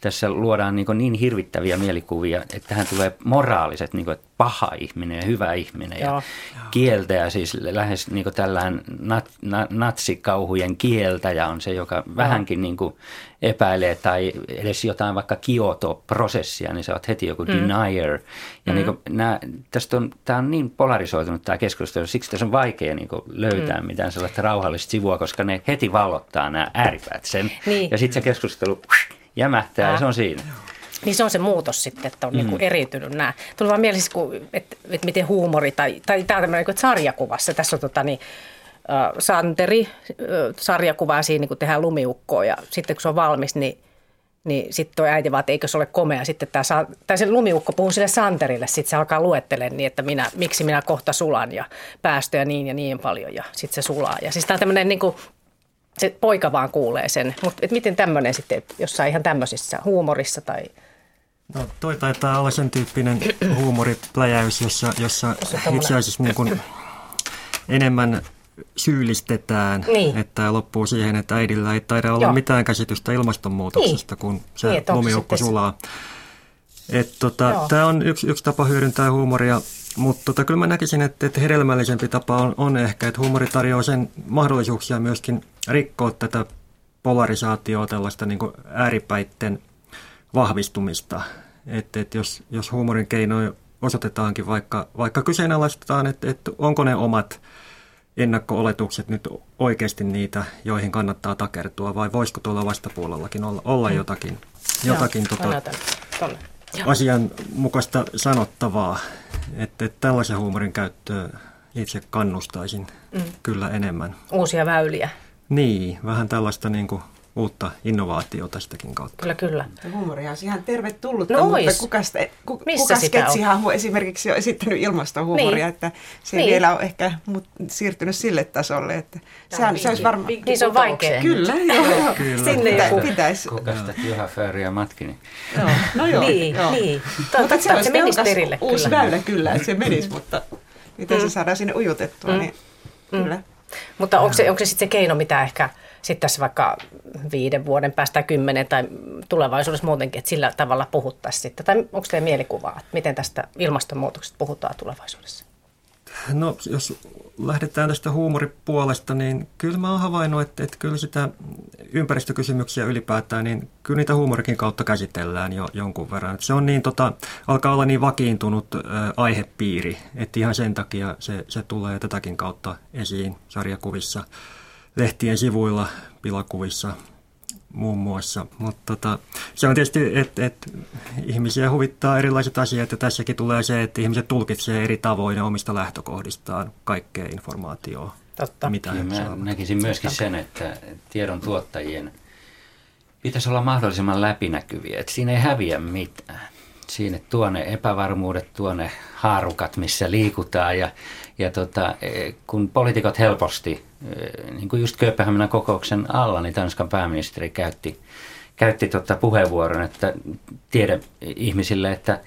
tässä luodaan niin hirvittäviä mielikuvia, että tähän tulee moraaliset, niin kuin, että paha ihminen ja hyvä ihminen ja kieltäjä, siis lähes niin kuin tällään natsikauhujen kieltäjä on se, joka vähänkin niin kuin epäilee tai edes jotain vaikka Kioto-prosessia, niin sä oot heti joku denier. Ja niin kuin, tämä on niin polarisoitunut tämä keskustelu, siksi tässä on vaikea niin kuin löytää mitään sellaista rauhallista sivua, koska ne heti vallottaa nämä ääripäät sen. Niin. Ja sitten se keskustelu... jämähtää ja se on siinä. Niin se on se muutos sitten, että on niinku eriytynyt nämä. Tuli vaan mielessä, että miten huumori tai tämä on tämmöinen niin sarjakuvassa. Tässä on Santeri sarjakuvaa siinä, niin kun tehdään lumiukkoa ja sitten kun se on valmis, niin sitten tuo äiti vaan, että eikö se ole komea. Sitten se lumiukko puhuu sille Santerille, sitten se alkaa luettelemaan niin, että miksi minä kohta sulan ja päästöjä niin ja niin paljon ja sitten se sulaa. Ja siis tämä on tämmöinen niinku... Se poika vaan kuulee sen, mutta miten tämmöinen sitten jossain ihan tämmöisissä huumorissa tai... No toi taitaa olla sen tyyppinen huumoripläjäys, jossa itse asiassa niin kuin enemmän syyllistetään, niin. Että loppuu siihen, että äidillä ei taida olla mitään käsitystä ilmastonmuutoksesta, niin. Kun se lumiukko sulaa. Tämä on yksi tapa hyödyntää huumoria. Mutta kyllä mä näkisin, että hedelmällisempi tapa on ehkä, että huumori tarjoaa sen mahdollisuuksia myöskin rikkoa tätä polarisaatiota, tällaista niin kuin ääripäitten vahvistumista. Että jos huumorin keinoja osoitetaankin, vaikka kyseenalaistetaan, että onko ne omat ennakko-oletukset nyt oikeasti niitä, joihin kannattaa takertua, vai voisiko tuolla vastapuolellakin olla jotakin asianmukaista sanottavaa. Että tällaisen huumorin käyttöä itse kannustaisin kyllä enemmän. Uusia väyliä. Niin, vähän tällaista niin kuin uutta innovaatiota sitäkin kautta. Kyllä. Huumoria on ihan tervetullutta, mutta kuka sketsihahu esimerkiksi on esittänyt ilmastohuumoria, niin. Että se ei vielä ole ehkä siirtynyt sille tasolle, että se olisi varmaan... Niin se on vaikea. Kyllä, joo. Sinne pitäisi... Kuka sitä Juha-Fääriä matkini? No joo. Niin. Mutta se olisi tehokas uusi väylä kyllä, että se menisi, mutta miten se saadaan sinne ujutettua, niin kyllä. Mutta onko se sitten se keino, mitä ehkä... Sitten tässä vaikka 5 vuoden päästä 10 tai tulevaisuudessa muutenkin, että sillä tavalla puhuttaisiin sitten. Tai onko teillä mielikuvaa, että miten tästä ilmastonmuutoksesta puhutaan tulevaisuudessa? No jos lähdetään tästä huumoripuolesta, niin kyllä mä oon havainnut, että kyllä sitä ympäristökysymyksiä ylipäätään, niin kyllä niitä huumorikin kautta käsitellään jo jonkun verran. Että se on niin, alkaa olla niin vakiintunut aihepiiri, että ihan sen takia se tulee tätäkin kautta esiin sarjakuvissa. Lehtien sivuilla, pilakuvissa muun muassa, mutta se on tietysti, että ihmisiä huvittaa erilaiset asiat ja tässäkin tulee se, että ihmiset tulkitsee eri tavoin omista lähtökohdistaan kaikkea informaatiota. Totta. Mä näkisin myöskin sen, että tiedon tuottajien pitäisi olla mahdollisimman läpinäkyviä, että siinä ei häviä mitään. Siinä tuonne epävarmuudet, tuonne haarukat, missä liikutaan ja kun poliitikot helposti, niin kuin just Kööpenhaminan kokouksen alla, niin Tanskan pääministeri käytti puheenvuoron, että tiedä ihmisille, että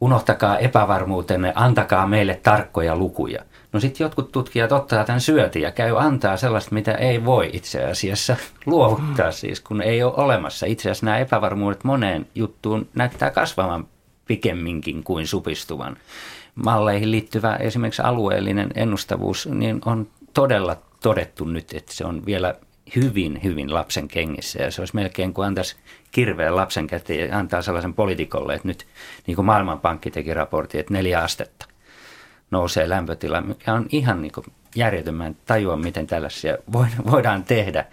unohtakaa epävarmuutenne, antakaa meille tarkkoja lukuja. No sitten jotkut tutkijat ottaa tämän syötin ja käy antaa sellaista, mitä ei voi itse asiassa luovuttaa, siis kun ei ole olemassa. Itse asiassa nämä epävarmuudet moneen juttuun näyttää kasvavan pikemminkin kuin supistuvan. Malleihin liittyvä esimerkiksi alueellinen ennustavuus niin on todella todettu nyt, että se on vielä hyvin, hyvin lapsen kengissä ja se olisi melkein kuin antaisi kirveen lapsen käteen ja antaa sellaisen poliitikolle, että nyt niin kuin Maailmanpankki teki raportin, että 4 astetta. Nousee lämpötila, mikä on ihan niin kuin järjettömän tajua, miten tällaisia voidaan tehdä.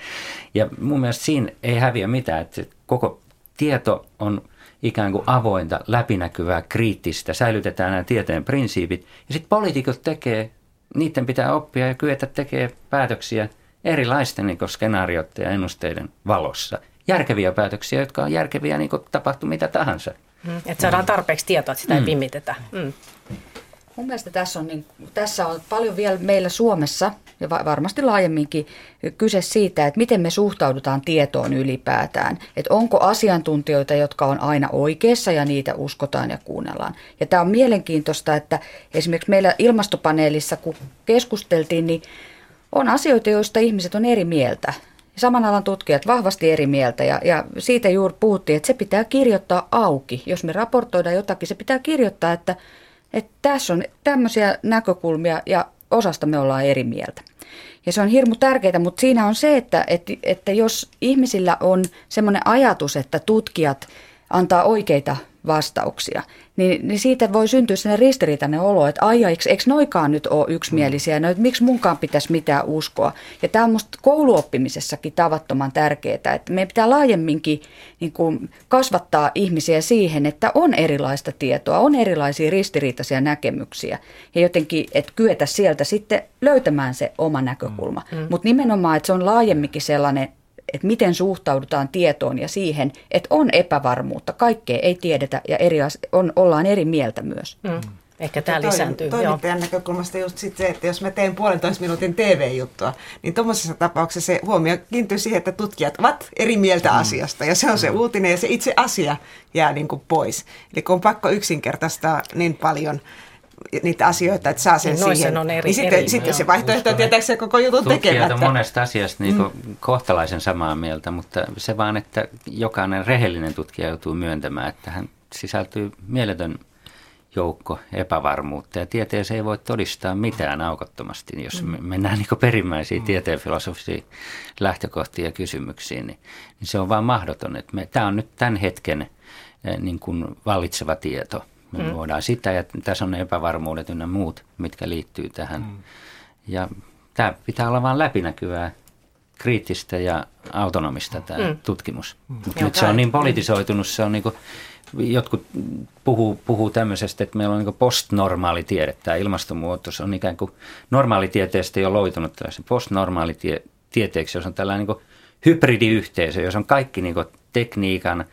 Ja mun mielestä siinä ei häviä mitään, että koko tieto on ikään kuin avointa, läpinäkyvää, kriittistä, säilytetään nämä tieteen prinsiipit. Ja sitten poliitikot tekee niiden pitää oppia ja kyetä tekemään päätöksiä erilaisten niin kuin skenaarioiden ja ennusteiden valossa. Järkeviä päätöksiä, jotka on järkeviä niin kuin tapahtuu mitä tahansa. Että saadaan tarpeeksi tietoa, että sitä ei pimmitetä. Mun mielestä tässä on paljon vielä meillä Suomessa ja varmasti laajemminkin kyse siitä, että miten me suhtaudutaan tietoon ylipäätään. Että onko asiantuntijoita, jotka on aina oikeassa ja niitä uskotaan ja kuunnellaan. Ja tämä on mielenkiintoista, että esimerkiksi meillä Ilmastopaneelissa, kun keskusteltiin, niin on asioita, joista ihmiset on eri mieltä. Saman alan tutkijat vahvasti eri mieltä ja siitä juuri puhuttiin, että se pitää kirjoittaa auki. Jos me raportoidaan jotakin, se pitää kirjoittaa, että tässä on tämmöisiä näkökulmia ja osasta me ollaan eri mieltä. Ja se on hirmu tärkeää, mutta siinä on se, että jos ihmisillä on semmoinen ajatus, että tutkijat antaa oikeita vastauksia, niin siitä voi syntyä sellainen ristiriitainen olo, että eikö noikaan nyt ole yksimielisiä, no, miksi munkaan pitäisi mitään uskoa. Ja tämä on musta kouluoppimisessakin tavattoman tärkeää, että meidän pitää laajemminkin niin kuin kasvattaa ihmisiä siihen, että on erilaista tietoa, on erilaisia ristiriitaisia näkemyksiä ja jotenkin, että kyetä sieltä sitten löytämään se oma näkökulma. Mutta nimenomaan, että se on laajemminkin sellainen, että miten suhtaudutaan tietoon ja siihen, että on epävarmuutta, kaikkea ei tiedetä ja ollaan eri mieltä myös. Ehkä tämä lisääntyy. Toimittajan näkökulmasta just sit se, että jos mä teen 1,5 minuutin TV-juttua, niin tuommoisessa tapauksessa se huomio kiinnittyy siihen, että tutkijat ovat eri mieltä asiasta. Ja se on se uutinen ja se itse asia jää niin kuin pois. Eli kun on pakko yksinkertaistaa niin paljon niitä asioita, että saa sen niin siihen. Sitten se vaihtoehto on tietääkseen koko jutun tekemättä. Tutkijat on monesta asiasta niin kohtalaisen samaa mieltä, mutta se vaan, että jokainen rehellinen tutkija joutuu myöntämään, että hän sisältyy mieletön joukko epävarmuutta. Ja tieteeseen ei voi todistaa mitään aukottomasti, jos mennään niin perimmäisiin tieteen filosofisiin lähtökohtiin ja kysymyksiin, niin se on vaan mahdoton. Tämä on nyt tämän hetken niin kuin vallitseva tieto. Me voidaan sitä, ja tässä on ne epävarmuudet ynnä muut, mitkä liittyy tähän. Ja tämä pitää olla vain läpinäkyvää, kriittistä ja autonomista tämä tutkimus. Mutta nyt se on niin politisoitunut, se on niin kuin, jotkut puhuu tämmöisestä, että meillä on niin kuin postnormaali tiede. Tämä ilmastonmuutos on ikään kuin normaalitieteestä jo loitunut tällaisen postnormaalitieteeksi, jos on tällainen niin kuin hybridiyhteisö, jos on kaikki niin kuin tekniikan,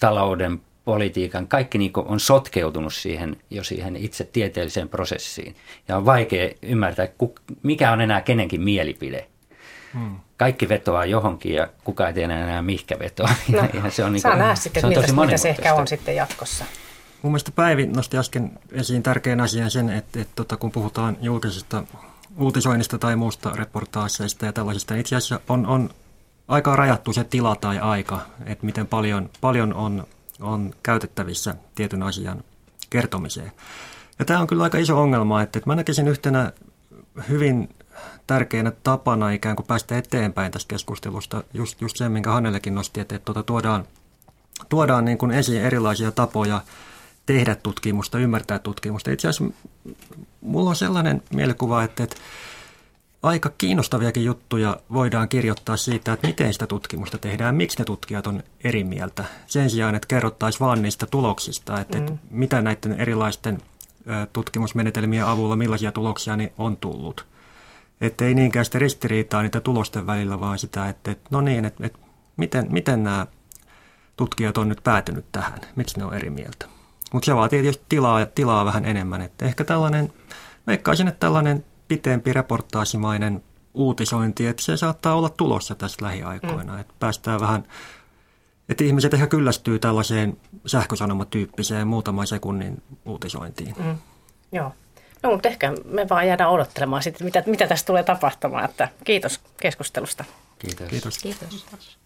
talouden, politiikan, kaikki niin on sotkeutunut siihen, jo siihen itse tieteelliseen prosessiin. Ja on vaikea ymmärtää, mikä on enää kenenkin mielipide. Kaikki vetoaa johonkin ja kukaan ei tiedä enää mihinkä vetoaa. No, se on niin kuin, nähdä sitten, mitä se ehkä on sitten jatkossa. Mun mielestä Päivi nosti äsken esiin tärkeän asian sen, että kun puhutaan julkisesta uutisoinnista tai muusta reportaaseista ja tällaisista, niin itse asiassa on aika rajattu se tila tai aika, että miten paljon on käytettävissä tietyn asian kertomiseen. Ja tämä on kyllä aika iso ongelma, että mä näkisin yhtenä hyvin tärkeänä tapana ikään kuin päästä eteenpäin tästä keskustelusta, just sen, minkä Hannelekin nosti, että tuodaan niin kuin esiin erilaisia tapoja tehdä tutkimusta, ymmärtää tutkimusta. Itse asiassa mulla on sellainen mielikuva, että aika kiinnostaviakin juttuja voidaan kirjoittaa siitä, että miten sitä tutkimusta tehdään, miksi ne tutkijat on eri mieltä. Sen sijaan, että kerrottaisiin vaan niistä tuloksista, että mitä näiden erilaisten tutkimusmenetelmien avulla, millaisia tuloksia ne on tullut. Että ei niinkään sitä ristiriitaa niitä tulosten välillä, vaan sitä, että miten nämä tutkijat on nyt päätynyt tähän, miksi ne on eri mieltä. Mutta se vaatii tietysti tilaa vähän enemmän. Että ehkä tällainen, veikkaisin, että tällainen pitempi reportaasimainen uutisointi, että se saattaa olla tulossa tässä lähiaikoina, että päästään vähän, että ihmiset ehkä kyllästyy tällaiseen sähkösanomatyyppiseen muutaman sekunnin uutisointiin. Joo, no mutta ehkä me vaan jäädään odottelemaan sitten, mitä tässä tulee tapahtumaan, että kiitos keskustelusta. Kiitos.